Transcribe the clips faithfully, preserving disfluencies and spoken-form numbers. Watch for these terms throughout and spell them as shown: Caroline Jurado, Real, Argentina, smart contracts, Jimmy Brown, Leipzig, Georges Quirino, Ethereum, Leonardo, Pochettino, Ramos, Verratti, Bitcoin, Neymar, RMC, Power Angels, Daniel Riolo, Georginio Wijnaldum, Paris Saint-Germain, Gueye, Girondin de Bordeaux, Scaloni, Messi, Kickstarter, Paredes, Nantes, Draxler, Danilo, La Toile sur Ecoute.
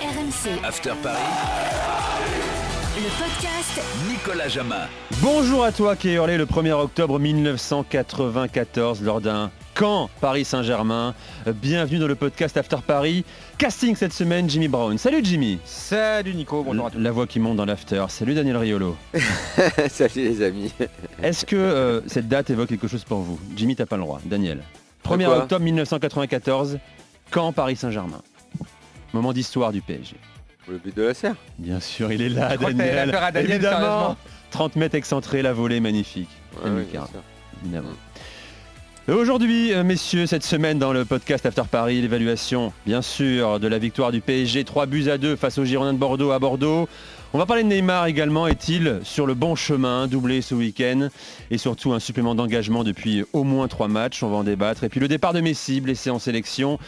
R M C After Paris, le podcast Nicolas Jamain. Bonjour à toi qui est hurlé le premier octobre mille neuf cent quatre-vingt-quatorze lors d'un camp Paris Saint-Germain. Bienvenue dans le podcast After Paris. Casting cette semaine, Jimmy Brown. Salut Jimmy. Salut Nico, bonjour à tous. La voix qui monte dans l'after. Salut Daniel Riolo. Salut les amis. Est-ce que euh, cette date évoque quelque chose pour vous? Jimmy, t'as pas le droit. Daniel. premier octobre mille neuf cent quatre-vingt-quatorze, camp Paris Saint-Germain. Moment d'histoire du P S G. Le but de la serre. Bien sûr, il est là, je Daniel. À Daniel. Évidemment. trente mètres excentrés, la volée magnifique. Ouais, oui, bien sûr. Évidemment. Et aujourd'hui, messieurs, cette semaine dans le podcast After Paris, l'évaluation, bien sûr, de la victoire du P S G, trois buts à deux face au Girondin de Bordeaux à Bordeaux. On va parler de Neymar également. Est-il sur le bon chemin, doublé ce week-end? Et surtout un supplément d'engagement depuis au moins trois matchs, on va en débattre. Et puis le départ de Messi, blessé en sélection,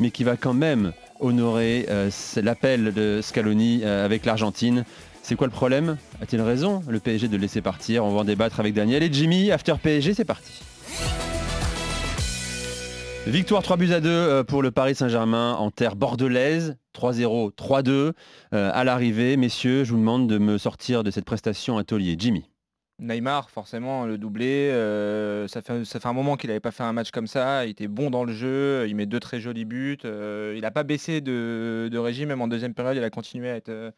mais qui va quand même honorer euh, l'appel de Scaloni euh, avec l'Argentine. C'est quoi le problème? A-t-il raison, le P S G, de le laisser partir? On va en débattre avec Daniel et Jimmy. After P S G, c'est parti. Victoire trois buts à deux pour le Paris Saint-Germain en terre bordelaise, trois zéro, trois deux euh, à l'arrivée. Messieurs, je vous demande de me sortir de cette prestation à taulier. Jimmy. Neymar, forcément, le doublé, euh, ça, fait, ça fait un moment qu'il n'avait pas fait un match comme ça, il était bon dans le jeu, il met deux très jolis buts, euh, il n'a pas baissé de, de régime, même en deuxième période, il a continué à être, euh,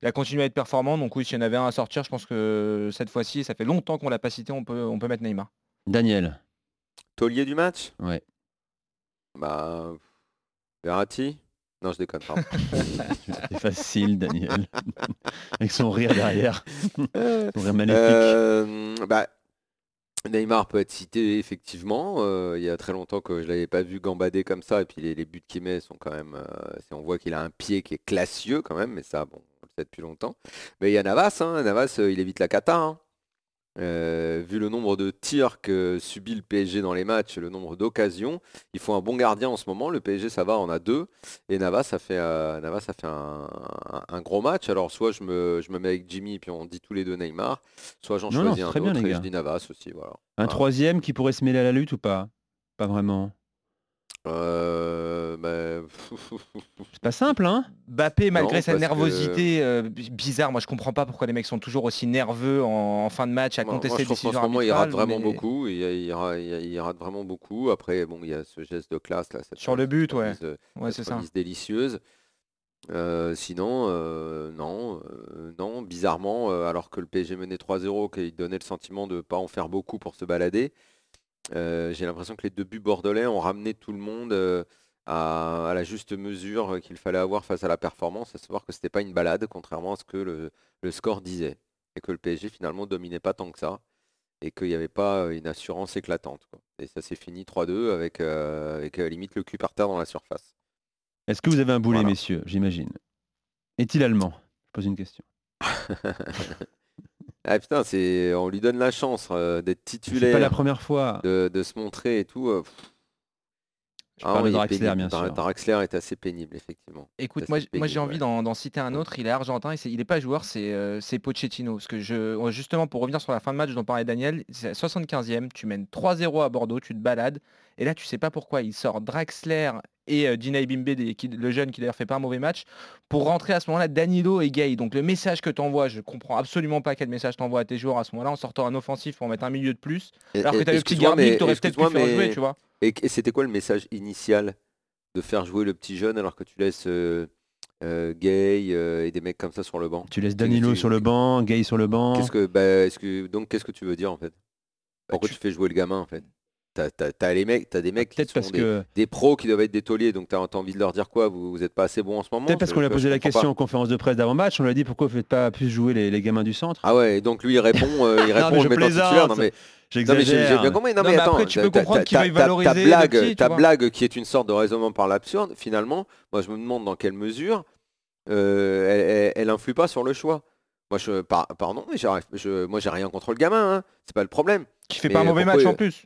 il a continué à être performant, donc oui, s'il y en avait un à sortir, je pense que cette fois-ci, ça fait longtemps qu'on ne l'a pas cité, on peut, on peut mettre Neymar. Daniel. Taulier du match ? Ouais. Bah, Verratti ? Non, je déconne, pardon. C'est facile, Daniel. Avec son rire derrière. Son rire magnifique. Euh, bah, Neymar peut être cité, effectivement. Euh, il y a très longtemps que je ne l'avais pas vu gambader comme ça. Et puis les, les buts qu'il met sont quand même... Euh, c'est, on voit qu'il a un pied qui est classieux quand même. Mais ça, bon, on le sait depuis longtemps. Mais il y a Navas. Hein. Navas, euh, il évite la cata. Hein. Euh, vu le nombre de tirs que subit le P S G dans les matchs, le nombre d'occasions, il faut un bon gardien en ce moment. Le P S G, ça va, on a deux. Et Navas, ça fait, euh, Navas, ça fait un, un, un gros match. Alors soit je me, je me mets avec Jimmy et puis on dit tous les deux Neymar, soit j'en non, choisis non, un autre bien, et je dis Navas aussi. Voilà. Un ah. troisième qui pourrait se mêler à la lutte ou pas? Pas vraiment. Euh, bah... C'est pas simple, hein. Mbappé, malgré non, sa nervosité que... euh, bizarre, moi je comprends pas pourquoi les mecs sont toujours aussi nerveux en, en fin de match à bah, contester les décisions arbitrales. Il rate vraiment mais... beaucoup, il, il, il, il rate vraiment beaucoup. Après, bon, il y a ce geste de classe là. Cette Sur le but, ouais. De, ouais, c'est ça. Délicieuse. Euh, sinon, euh, non, euh, non. Bizarrement, euh, alors que le P S G menait trois zéro, qu'il donnait le sentiment de pas en faire beaucoup pour se balader. Euh, j'ai l'impression que les deux buts bordelais ont ramené tout le monde euh, à, à la juste mesure qu'il fallait avoir face à la performance, à savoir que c'était pas une balade, contrairement à ce que le, le score disait, et que le P S G finalement dominait pas tant que ça, et qu'il n'y avait pas une assurance éclatante, quoi. Et ça s'est fini trois deux avec, euh, avec euh, limite le cul par terre dans la surface. Est-ce que vous avez un boulet, voilà, messieurs, j'imagine? Est-il allemand? Je pose une question. Ah putain, c'est... on lui donne la chance euh, d'être titulaire. C'est pas la première fois. De, de se montrer et tout. Euh... Je ah, parle de Draxler, bien sûr. Draxler est assez pénible, effectivement. Écoute, moi, pénible, moi j'ai envie ouais. d'en, d'en citer un autre. Il est argentin, et c'est, il n'est pas joueur, c'est, euh, c'est Pochettino. Parce que je, justement, pour revenir sur la fin de match dont parlait Daniel, c'est la soixante-quinzième, tu mènes trois zéro à Bordeaux, tu te balades. Et là, tu sais pas pourquoi, il sort Draxler et euh, Dina Ebimbe, des, qui, le jeune qui d'ailleurs fait pas un mauvais match, pour rentrer à ce moment-là Danilo et Gueye. Donc le message que t'envoies, je comprends absolument pas quel message t'envoies à tes joueurs à ce moment-là en sortant un offensif pour en mettre un milieu de plus. Alors que t'as le petit gardien que t'aurais peut-être pu faire jouer, tu vois. Et, et c'était quoi le message initial de faire jouer le petit jeune alors que tu laisses euh, euh, Gueye euh, et des mecs comme ça sur le banc? Tu laisses Danilo tu... sur le banc, Gueye sur le banc. Qu'est-ce que, bah, est-ce que, donc qu'est-ce que tu veux dire en fait? Pourquoi bah, tu... tu fais jouer le gamin en fait? T'as, t'as, t'as, les mecs, t'as des mecs peut-être qui parce sont des, que... des pros qui doivent être des tauliers, donc t'as, t'as envie de leur dire quoi? Vous n'êtes pas assez bon en ce moment? Peut-être parce qu'on lui a posé la question pas. En conférence de presse d'avant-match, on lui a dit pourquoi vous ne faites pas plus jouer les, les gamins du centre? Ah ouais, et donc lui il répond, euh, il répond non, mais je, je mets titulaire, non mais... J'exagère. Non mais, j'ai, j'ai bien non, non, mais attends, après, tu peux comprendre qu'il veut valoriser ta blague, petits, ta blague qui est une sorte de raisonnement par l'absurde, finalement, moi je me demande dans quelle mesure euh, elle n'influe pas sur le choix. Moi je pardon, mais moi j'ai rien contre le gamin, c'est pas le problème. Qui fait pas un mauvais match en plus.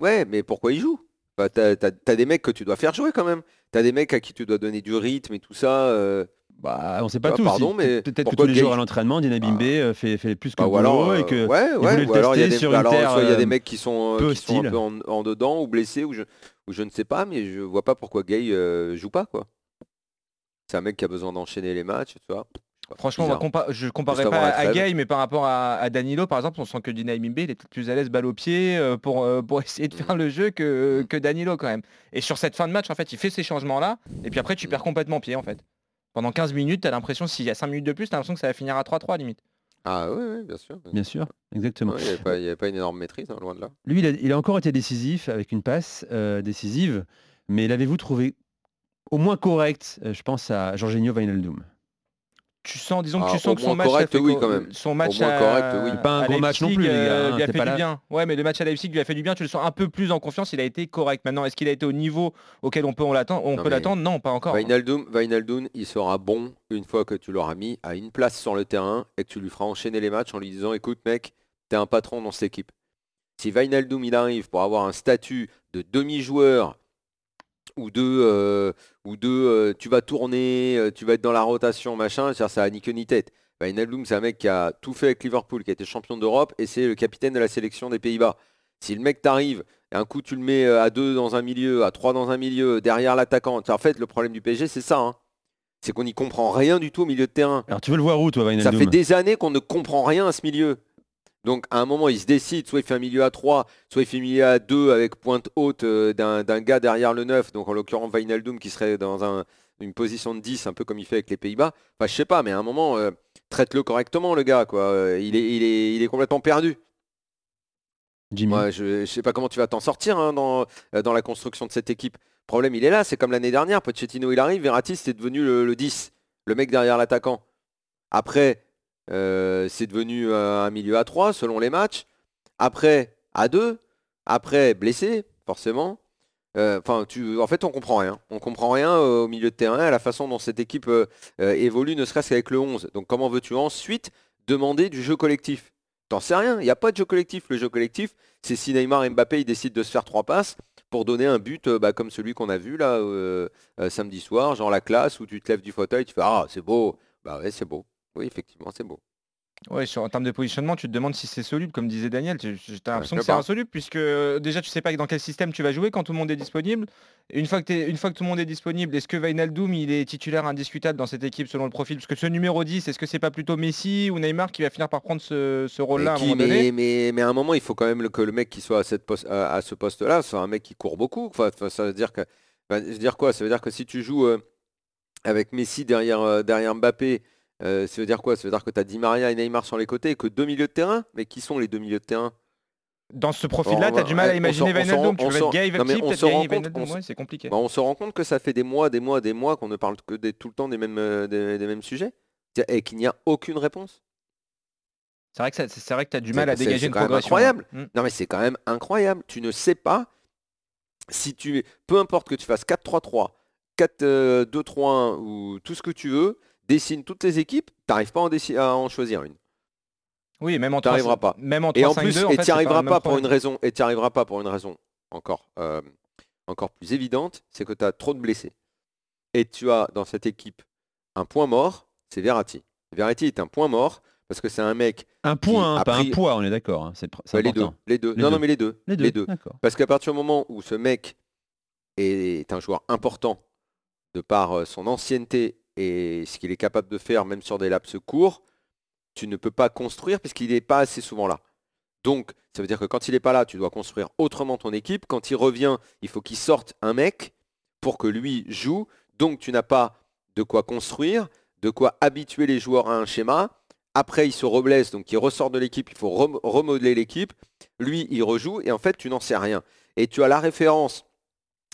Ouais, mais pourquoi ils jouent? Bah, t'as, t'as, t'as des mecs que tu dois faire jouer quand même. T'as des mecs à qui tu dois donner du rythme et tout ça. Euh... Bah, on sait pas bah, tous. Pardon, mais peut-être que tous les jours à l'entraînement, Dina Ebimbe ah. fait, fait plus que bah, Bolo et que. Ouais, ouais. Ou alors il y a des, alors, soit, y a des mecs qui sont, peu qui sont un peu en, en dedans ou blessés ou je, ou je ne sais pas, mais je vois pas pourquoi Gueye euh, joue pas quoi. c'est un mec qui a besoin d'enchaîner les matchs, tu vois. Franchement, moi, compa- je ne comparais pas à Gueye, mais par rapport à, à Danilo, par exemple, on sent que Dina Ebimbe, il est plus à l'aise balle au pied euh, pour, euh, pour essayer de faire le jeu que, que Danilo quand même. Et sur cette fin de match, en fait, il fait ces changements-là, et puis après, tu perds complètement pied, en fait. Pendant quinze minutes, tu as l'impression, s'il y a cinq minutes de plus, tu as l'impression que ça va finir à trois trois, limite. Ah oui, oui, bien sûr. Bien sûr, exactement. Ouais, il n'y avait pas, pas une énorme maîtrise, hein, loin de là. Lui, il a, il a encore été décisif avec une passe euh, décisive, mais l'avez-vous trouvé au moins correct? Je pense à Georginio Wijnaldum. Tu sens, disons que ah, tu sens que son match, correct, oui, co- quand même. son match, au moins à, correct, oui. Pas un gros match non plus, les gars, hein, lui a fait du bien. Ouais, mais le match à Leipzig lui a fait du bien. Tu le sens un peu plus en confiance. Il a été correct. Maintenant, est-ce qu'il a été au niveau auquel on peut on l'attend, on non, peut l'attendre Non, pas encore. Wijnaldum, Wijnaldum, il sera bon une fois que tu l'auras mis à une place sur le terrain et que tu lui feras enchaîner les matchs en lui disant, écoute, mec, t'es un patron dans cette équipe. Si Wijnaldum il arrive pour avoir un statut de demi-joueur ou de, euh, ou de euh, tu vas tourner, euh, tu vas être dans la rotation, machin, ça a ni queue ni tête. Wijnaldum, c'est un mec qui a tout fait avec Liverpool, qui a été champion d'Europe, et c'est le capitaine de la sélection des Pays-Bas. Si le mec t'arrive, et un coup tu le mets à deux dans un milieu, à trois dans un milieu, derrière l'attaquant, en fait le problème du P S G c'est ça, hein. C'est qu'on n'y comprend rien du tout au milieu de terrain. Alors tu veux le voir où toi, Wijnaldum? Ça fait des années qu'on ne comprend rien à ce milieu. Donc à un moment il se décide, soit il fait un milieu à trois, soit il fait un milieu à deux avec pointe haute euh, d'un, d'un gars derrière le neuf, donc en l'occurrence Wijnaldum qui serait dans un, une position de dix, un peu comme il fait avec les Pays-Bas. Enfin je sais pas, mais à un moment, euh, traite-le correctement le gars, quoi. Il est, il est, il est complètement perdu. Jimmy. Moi, je, je sais pas comment tu vas t'en sortir hein, dans, dans la construction de cette équipe. Le problème il est là, c'est comme l'année dernière, Pochettino il arrive, Verratti c'est devenu le, le dix, le mec derrière l'attaquant. Après... Euh, c'est devenu euh, un milieu à trois selon les matchs, après à deux, après blessé forcément, enfin euh, tu en fait on comprend rien, on comprend rien euh, au milieu de terrain, à la façon dont cette équipe euh, euh, évolue ne serait-ce qu'avec le onze, donc comment veux-tu ensuite demander du jeu collectif? T'en sais rien, il n'y a pas de jeu collectif, le jeu collectif c'est si Neymar et Mbappé ils décident de se faire trois passes pour donner un but euh, bah, comme celui qu'on a vu là euh, euh, samedi soir, genre la classe où tu te lèves du fauteuil, tu fais ah c'est beau, bah ouais c'est beau. Oui, effectivement, c'est beau. Ouais, sur, en termes de positionnement, tu te demandes si c'est soluble, comme disait Daniel. Tu, tu, t'as l'impression ouais, que c'est pas. Insoluble, puisque déjà, tu sais pas dans quel système tu vas jouer quand tout le monde est disponible. Une fois que, une fois que tout le monde est disponible, est-ce que Wijnaldum, il est titulaire indiscutable dans cette équipe selon le profil? Parce que ce numéro dix, est-ce que c'est pas plutôt Messi ou Neymar qui va finir par prendre ce, ce rôle-là qui, à un moment donné? mais, mais, mais à un moment, il faut quand même que le mec qui soit à, cette poste, à, à ce poste-là soit un mec qui court beaucoup. Enfin, ça veut dire que, ça veut dire quoi? Ça veut dire que si tu joues euh, avec Messi derrière, euh, derrière Mbappé, Euh, ça veut dire quoi? Ça veut dire que tu as Di Maria et Neymar sur les côtés et que deux milieux de terrain? Mais qui sont les deux milieux de terrain? Dans ce profil-là, bon, tu as du mal à imaginer Wijnaldum. Tu peux mettre Gueye, Verratti, peut-être Gueye, Wijnaldum, ouais, c'est compliqué. Bah, on se rend compte que ça fait des mois, des mois, des mois qu'on ne parle que des, tout le temps des mêmes, euh, des, des mêmes sujets et qu'il n'y a aucune réponse. C'est vrai que, ça, c'est vrai que tu as du mal c'est, à dégager c'est, c'est une progression. Incroyable. Hein. Non mais c'est quand même incroyable. Tu ne sais pas si tu... Peu importe que tu fasses quatre trois trois, quatre deux trois un ou tout ce que tu veux... Dessine toutes les équipes, t'arrives pas à en, déci- à en choisir une. Oui, même en t'arriveras pas. Même en trois, et en cinq, plus, deux, en et t'y arriveras pas, pas pour une raison. Et t'y arriveras pas pour une raison encore, euh, encore plus évidente, c'est que tu as trop de blessés. Et tu as dans cette équipe un point mort, c'est Verratti. Verratti est un point mort parce que c'est un mec. Un point, hein, pas pris... un poids, on est d'accord. Hein, c'est, c'est ouais, les deux, les deux. Les non, deux. non, mais les deux. Les deux. Les deux. Parce qu'à partir du moment où ce mec est un joueur important de par son ancienneté. Et ce qu'il est capable de faire, même sur des laps courts, tu ne peux pas construire puisqu'il n'est pas assez souvent là. Donc, ça veut dire que quand il n'est pas là, tu dois construire autrement ton équipe. Quand il revient, il faut qu'il sorte un mec pour que lui joue. Donc, tu n'as pas de quoi construire, de quoi habituer les joueurs à un schéma. Après, il se reblesse, donc il ressort de l'équipe, il faut rem- remodeler l'équipe. Lui, il rejoue et en fait, tu n'en sais rien. Et tu as la référence...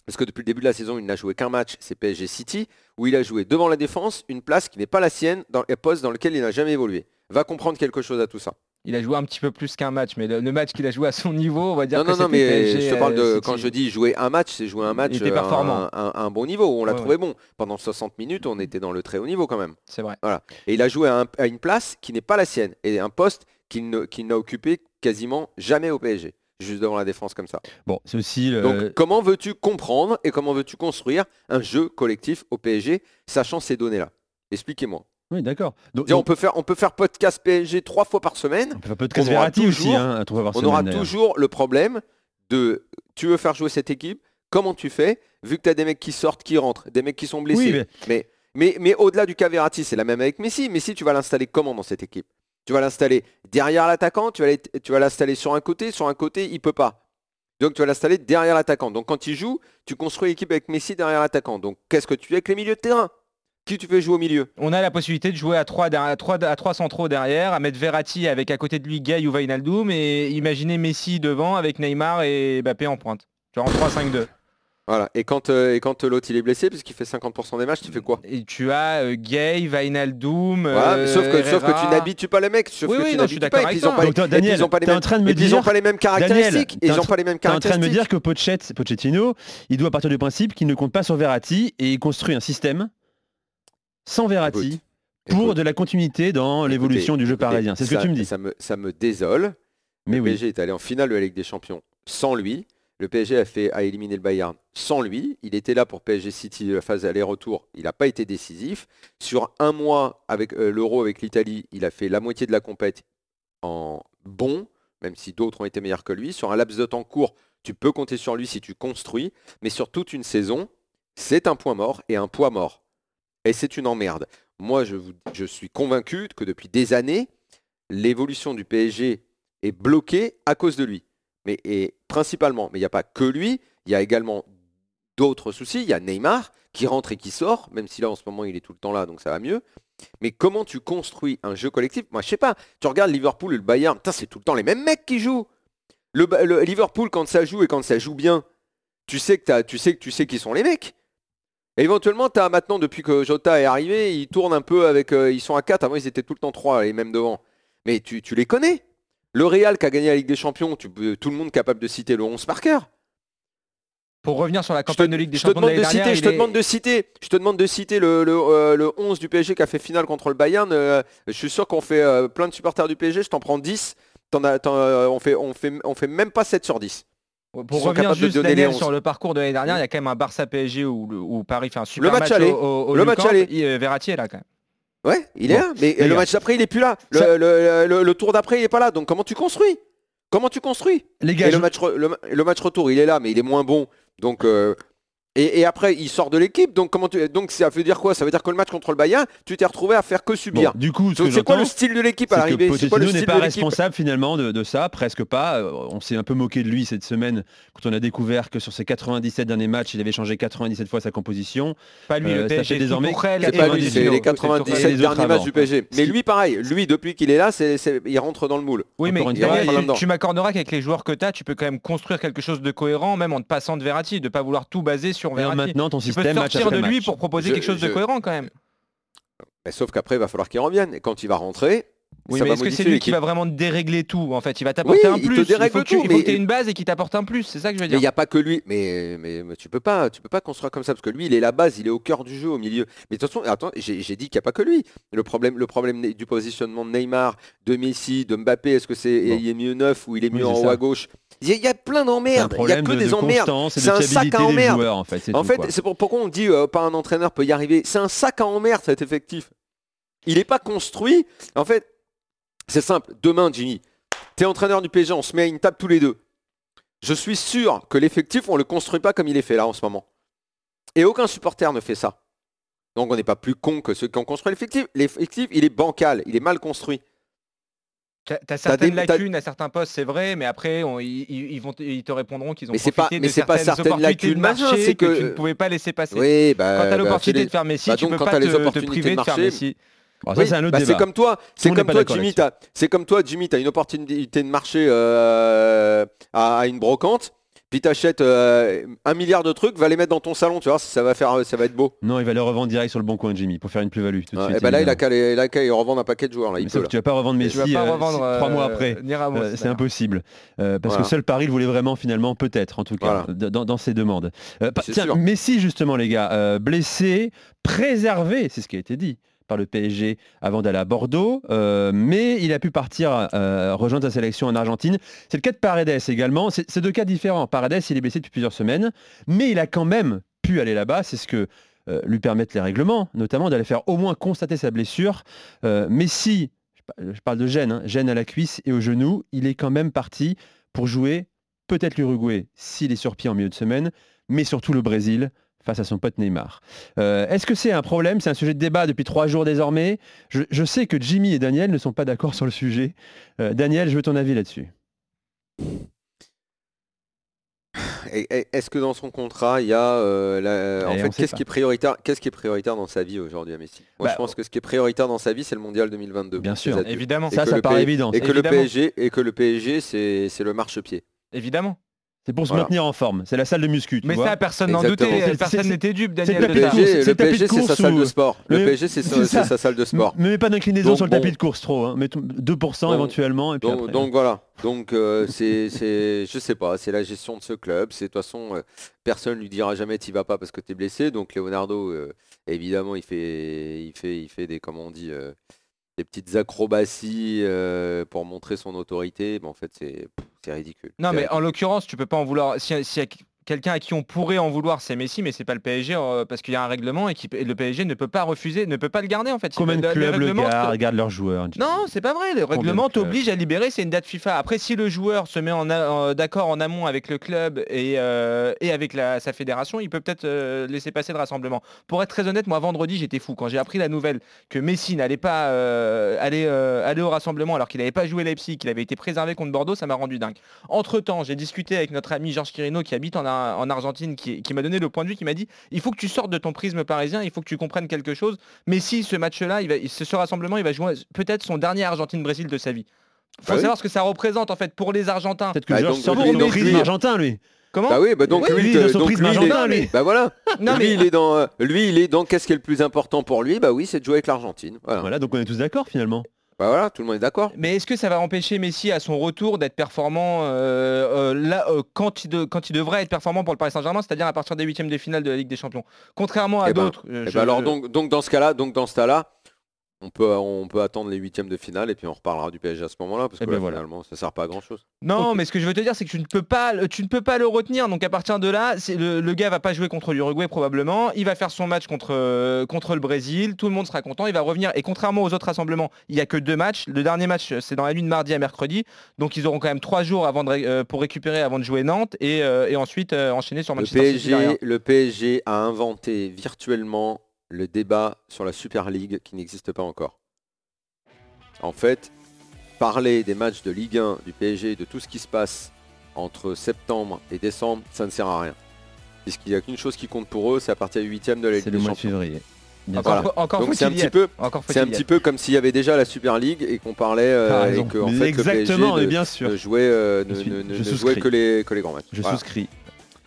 Parce que depuis le début de la saison, il n'a joué qu'un match, c'est P S G City, où il a joué devant la défense, une place qui n'est pas la sienne, dans les postes dans lesquels il n'a jamais évolué. Va comprendre quelque chose à tout ça. Il a joué un petit peu plus qu'un match, mais le, le match qu'il a joué à son niveau, on va dire non, que non, c'était non, mais P S G, je te parle de City. Quand je dis jouer un match, c'est jouer un match à un, un, un bon niveau, on l'a ouais, trouvé ouais. bon. Pendant soixante minutes, on était dans le très haut niveau quand même. C'est vrai. Voilà. Et il a joué à, un, à une place qui n'est pas la sienne, et un poste qu'il, ne, qu'il n'a occupé quasiment jamais au P S G. Juste devant la défense comme ça. Bon, c'est aussi le... Donc comment veux-tu comprendre et comment veux-tu construire un jeu collectif au P S G, sachant ces données-là? Expliquez-moi. Oui, d'accord. Donc, on, peut faire, on peut faire podcast P S G trois fois par semaine. On peut faire podcast Verratti aussi, hein, trois fois par semaine. On aura d'ailleurs. toujours le problème de tu veux faire jouer cette équipe, comment tu fais, vu que tu as des mecs qui sortent, qui rentrent, des mecs qui sont blessés. Oui, mais... mais Mais, mais au-delà du cas Verratti, c'est la même avec Messi. Messi, tu vas l'installer comment dans cette équipe? Tu vas l'installer derrière l'attaquant, tu vas, tu vas l'installer sur un côté, sur un côté, il ne peut pas. Donc tu vas l'installer derrière l'attaquant. Donc quand il joue, tu construis l'équipe avec Messi derrière l'attaquant. Donc qu'est-ce que tu fais avec les milieux de terrain? Qui tu fais jouer au milieu? On a la possibilité de jouer à trois, à trois, à trois centraux derrière, à mettre Verratti avec à côté de lui Gueye ou Wijnaldum, et imaginer Messi devant avec Neymar et Mbappé en pointe. Genre en trois cinq deux. Voilà. Et quand, euh, et quand l'autre il est blessé, puisqu'il fait cinquante pour cent des matchs, tu fais quoi? Et tu as euh, Gueye, Wijnaldum, ouais, euh, sauf, que, sauf que tu n'habitues pas les mecs. Sauf oui, que oui, tu non, je suis d'accord pas, avec toi. Donc, Daniel, t'es en train de me dire... Ils n'ont pas les mêmes caractéristiques. Ils n'ont pas les mêmes caractéristiques. T'es en train de me dire que Pochett, Pochettino, il doit partir du principe qu'il ne compte pas sur Verratti et il construit un système sans Verratti écoute, pour écoute, de la continuité dans écoutez, l'évolution du jeu parisien. C'est ce ça, que tu me dis. Ça me, ça me désole. Mais le oui. P S G est allé en finale de la Ligue des Champions sans lui. Le P S G a, fait, a éliminé le Bayern sans lui. Il était là pour P S G City, la phase aller-retour. Il n'a pas été décisif. Sur un mois avec euh, l'Euro avec l'Italie, il a fait la moitié de la compète en bon, même si d'autres ont été meilleurs que lui. Sur un laps de temps court, tu peux compter sur lui si tu construis. Mais sur toute une saison, c'est un point mort et un poids mort. Et c'est une emmerde. Moi, je, vous, je suis convaincu que depuis des années, l'évolution du P S G est bloquée à cause de lui. Mais et principalement, mais il n'y a pas que lui, il y a également d'autres soucis. Il y a Neymar qui rentre et qui sort, même si là en ce moment il est tout le temps là, donc ça va mieux. Mais comment tu construis un jeu collectif? Moi je sais pas, tu regardes Liverpool et le Bayern, putain, c'est tout le temps les mêmes mecs qui jouent. Le, le Liverpool quand ça joue et quand ça joue bien, tu sais que t'as, tu sais que tu sais qui sont les mecs. Et éventuellement, tu as maintenant, depuis que Jota est arrivé, ils tournent un peu avec... Euh, ils sont à quatre, avant ils étaient tout le temps trois, les mêmes devant. Mais tu, tu les connais. Le Real qui a gagné la Ligue des Champions, tu, tout le monde capable de citer le onze par cœur. Pour revenir sur la campagne te, de Ligue des Champions de l'année dernière... Je te demande de citer, je te demande de citer le, le, euh, le onze du P S G qui a fait finale contre le Bayern. Euh, je suis sûr qu'on fait euh, plein de supporters du P S G, je t'en prends dix. T'en as, t'en, euh, on fait, on fait, on fait même pas sept sur dix. Pour revenir juste Daniel, sur le parcours de l'année dernière, oui. Il y a quand même un Barça-P S G où, où Paris fait un super le match, match aller. au, au, au le match aller. Et Verratti est là quand même. Ouais, il est bon, là, mais le gars. Match d'après il est plus là. Le, Ça... le, le, le tour d'après il est pas là. Donc comment tu construis? Comment tu construis les gars, et je... le, match re, le, le match retour il est là, mais il est moins bon. Donc euh, et, et après il sort de l'équipe. Donc comment tu donc ça veut dire quoi? Ça veut dire que le match contre le Bayern, tu t'es retrouvé à faire que subir. Bon, du coup, ce donc, c'est quoi le style de l'équipe à l'arrivée? C'est quoi le style n'est pas de responsable finalement de, de ça, presque pas. On s'est un peu moqué de lui cette semaine quand on a découvert que sur ses quatre-vingt-dix-sept derniers matchs, il avait changé quatre-vingt-dix-sept fois sa composition. Pas lui, euh, le P S G désormais. C'est pas lui, c'est les quatre-vingt-dix-sept derniers matchs du P S G. Mais lui, pareil, lui depuis qu'il est là, c'est, c'est, il rentre dans le moule. Oui, mais tu m'accorderas qu'avec les joueurs que tu as, tu peux quand même construire quelque chose de cohérent, même en te passant de Verratti, de pas vouloir tout baser sur Verratti. Maintenant, ton système match après match. Tu peux sortir de lui pour proposer quelque chose de cohérent quand même. Mais sauf qu'après, il va falloir qu'il revienne. Et quand il va rentrer, oui, ça mais va est-ce que c'est lui l'équipe. Qui va vraiment dérégler tout? En fait, il va t'apporter oui, un plus. Il, il faut que tu aies mais... une base et qu'il t'apporte un plus. C'est ça que je veux dire. Mais il n'y a pas que lui. Mais, mais, mais tu peux pas, tu peux pas construire comme ça parce que lui, il est la base, il est au cœur du jeu, au milieu. Mais attention, attends, j'ai, j'ai dit qu'il n'y a pas que lui. Le problème, le problème du positionnement de Neymar, de Messi, de Mbappé, est-ce que c'est bon. Il est mieux neuf ou il est mieux oui, en haut à gauche? Il y a plein d'emmerdes, il n'y a que de, des de emmerdes, c'est un sac à emmerdes. Joueurs, en fait, c'est, en fait, c'est pour, pourquoi on dit euh, pas un entraîneur peut y arriver. C'est un sac à emmerdes cet effectif. Il n'est pas construit. En fait, c'est simple. Demain, Jimmy, tu es entraîneur du P S G, on se met à une table tous les deux. Je suis sûr que l'effectif, on ne le construit pas comme il est fait là en ce moment. Et aucun supporter ne fait ça. Donc on n'est pas plus con que ceux qui ont construit l'effectif. L'effectif, il est bancal, il est mal construit. T'as, t'as certaines t'as des, lacunes t'as... à certains postes, c'est vrai, mais après on, ils, ils, vont, ils te répondront qu'ils ont mais profité c'est pas, mais de c'est certaines, certaines opportunités lacunes, de marché c'est que... que tu ne pouvais pas laisser passer. Oui, bah, quand t'as l'opportunité bah, de faire Messi, bah, tu peux pas te, te priver de, marché, de faire Messi. Bon, ça, oui, c'est un autre bah, débat. C'est comme toi, c'est comme toi, Jimmy, t'as, c'est comme toi, Jimmy, t'as une opportunité de marché euh, à, à une brocante. Puis t'achètes euh, un milliard de trucs, va les mettre dans ton salon, tu vois, ça va faire, ça va être beau. Non, il va les revendre direct sur le bon coin, Jimmy, pour faire une plus-value. Tout de ah, suite, et bah là, il a qu'à les, là, qu'à les revendre un paquet de joueurs. Là, il mais peut, là. Que tu vas pas revendre Messi pas euh, revendre, euh, trois mois après. Ramos, euh, c'est impossible, euh, parce voilà. que seul Paris le voulait vraiment, finalement, peut-être, en tout cas, voilà. dans, dans ses demandes. Euh, pa- tiens, sûr. Messi justement, les gars, euh, blessé, préservé, c'est ce qui a été dit par le P S G avant d'aller à Bordeaux, euh, mais il a pu partir euh, rejoindre sa sélection en Argentine. C'est le cas de Paredes également, c'est, c'est deux cas différents. Paredes, il est blessé depuis plusieurs semaines, mais il a quand même pu aller là-bas, c'est ce que euh, lui permettent les règlements, notamment d'aller faire au moins constater sa blessure. Euh, Messi, je, je parle de gêne, hein, gêne à la cuisse et au genou, il est quand même parti pour jouer peut-être l'Uruguay s'il est sur pied en milieu de semaine, mais surtout le Brésil face à son pote Neymar. Euh, est-ce que c'est un problème ? C'est un sujet de débat depuis trois jours désormais. Je, je sais que Jimmy et Daniel ne sont pas d'accord sur le sujet. Euh, Daniel, je veux ton avis là-dessus. Et est-ce que dans son contrat, il y a euh, la, en Allez, fait qu'est-ce qui, est prioritaire, qu'est-ce qui est prioritaire dans sa vie aujourd'hui à Messi ? Moi, bah, je pense que ce qui est prioritaire dans sa vie, c'est le mondial deux mille vingt-deux. Bien sûr, évidemment. Ça, ça paraît évident. Et que le P S G, et que le P S G, c'est, c'est le marchepied. Évidemment. C'est pour se voilà. maintenir en forme. C'est la salle de muscu. Tu mais vois ça, personne n'en doutait. C'est, personne c'est, n'était dupe, Daniel. Le P S G, le P S G, c'est sa salle de sport. Le P S G, c'est sa salle de sport. Ne mets pas d'inclinaison sur le tapis de course trop. Mets deux pour cent éventuellement. Donc voilà. Donc euh, c'est, c'est, je sais pas, c'est la gestion de ce club. C'est de toute façon, euh, personne lui dira jamais t'y vas pas parce que t'es blessé. Donc Leonardo, euh, évidemment, il fait, il fait, il fait des, comment on dit, euh, des petites acrobaties euh, pour montrer son autorité. Ben, en fait, c'est, c'est ridicule. Non, c'est mais ridicule. En l'occurrence, tu peux pas en vouloir. Si, si quelqu'un à qui on pourrait en vouloir, c'est Messi, mais c'est pas le P S G euh, parce qu'il y a un règlement et, qui, et le P S G ne peut pas refuser, ne peut pas le garder en fait. Combien de clubs le gardent, regarde leurs joueurs. Non, c'est pas vrai. Le règlement t'oblige à libérer, c'est une date FIFA. Après, si le joueur se met en, a, en d'accord en amont avec le club et, euh, et avec la, sa fédération, il peut peut-être euh, laisser passer le rassemblement. Pour être très honnête, moi vendredi j'étais fou quand j'ai appris la nouvelle que Messi n'allait pas euh, aller, euh, aller au rassemblement alors qu'il n'avait pas joué Leipzig, qu'il avait été préservé contre Bordeaux, ça m'a rendu dingue. Entre temps, j'ai discuté avec notre ami Georges Quirino qui habite en Argentine. en Argentine qui, qui m'a donné le point de vue, qui m'a dit il faut que tu sortes de ton prisme parisien, il faut que tu comprennes quelque chose. Mais si ce match-là, il va, ce, ce rassemblement, il va jouer peut-être son dernier Argentine-Brésil de sa vie. Il faut bah savoir oui. ce que ça représente en fait pour les Argentins. Peut-être que bah Georges sort du prisme argentin, lui. Comment bah oui, bah donc oui, lui, de son donc prisme lui, argentin, lui. Bah voilà. Non, lui, mais... il est dans, euh, lui, il est dans qu'est-ce qui est le plus important pour lui ? Bah oui, c'est de jouer avec l'Argentine. Voilà, voilà donc on est tous d'accord finalement. Bah voilà, tout le monde est d'accord. Mais est-ce que ça va empêcher Messi à son retour d'être performant euh, euh, là, euh, quand, il de, quand il devrait être performant pour le Paris Saint-Germain, c'est-à-dire à partir des huitièmes de finale de la Ligue des Champions, contrairement à et d'autres. Ben, je, et je, ben alors je... donc, donc dans ce cas-là, donc dans ce cas-là, on peut on peut attendre les huitièmes de finale et puis on reparlera du P S G à ce moment-là parce que ben là, voilà. finalement ça sert pas à grand-chose. Non, mais ce que je veux te dire, c'est que tu ne peux pas, tu ne peux pas le retenir. Donc à partir de là, c'est, le, le gars va pas jouer contre l'Uruguay probablement. Il va faire son match contre, euh, contre le Brésil. Tout le monde sera content. Il va revenir. Et contrairement aux autres rassemblements, il y a que deux matchs. Le dernier match, c'est dans la nuit de mardi à mercredi. Donc ils auront quand même trois jours avant de ré, euh, pour récupérer avant de jouer Nantes et, euh, et ensuite euh, enchaîner sur Manchester City. Le P S G a inventé virtuellement le débat sur la Super League qui n'existe pas encore. En fait, parler des matchs de Ligue un, du P S G, de tout ce qui se passe entre septembre et décembre, ça ne sert à rien. Puisqu'il n'y a qu'une chose qui compte pour eux, c'est à partir du huitième de la Ligue des Champions. C'est le mois de février. Voilà. Encore, encore donc c'est un petit peu, c'est un petit peu comme s'il y avait déjà la Super League et qu'on parlait euh, et que en fait, exactement, le P S G bien sûr. ne jouait, euh, ne, suis, ne, ne jouait que, les, que les grands matchs. Je voilà. souscris.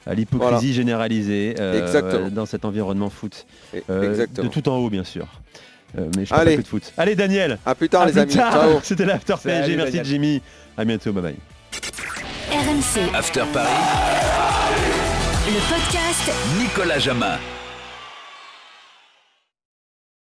à l'hypocrisie voilà. généralisée euh, dans cet environnement foot euh, de tout en haut bien sûr euh, mais je parle plus de foot. Allez Daniel, à plus tard à les plus amis tard. Ciao. C'était l'After P S G, merci Daniel. Jimmy, à bientôt, bye bye. R M C After Paris, le podcast Nicolas Jamain.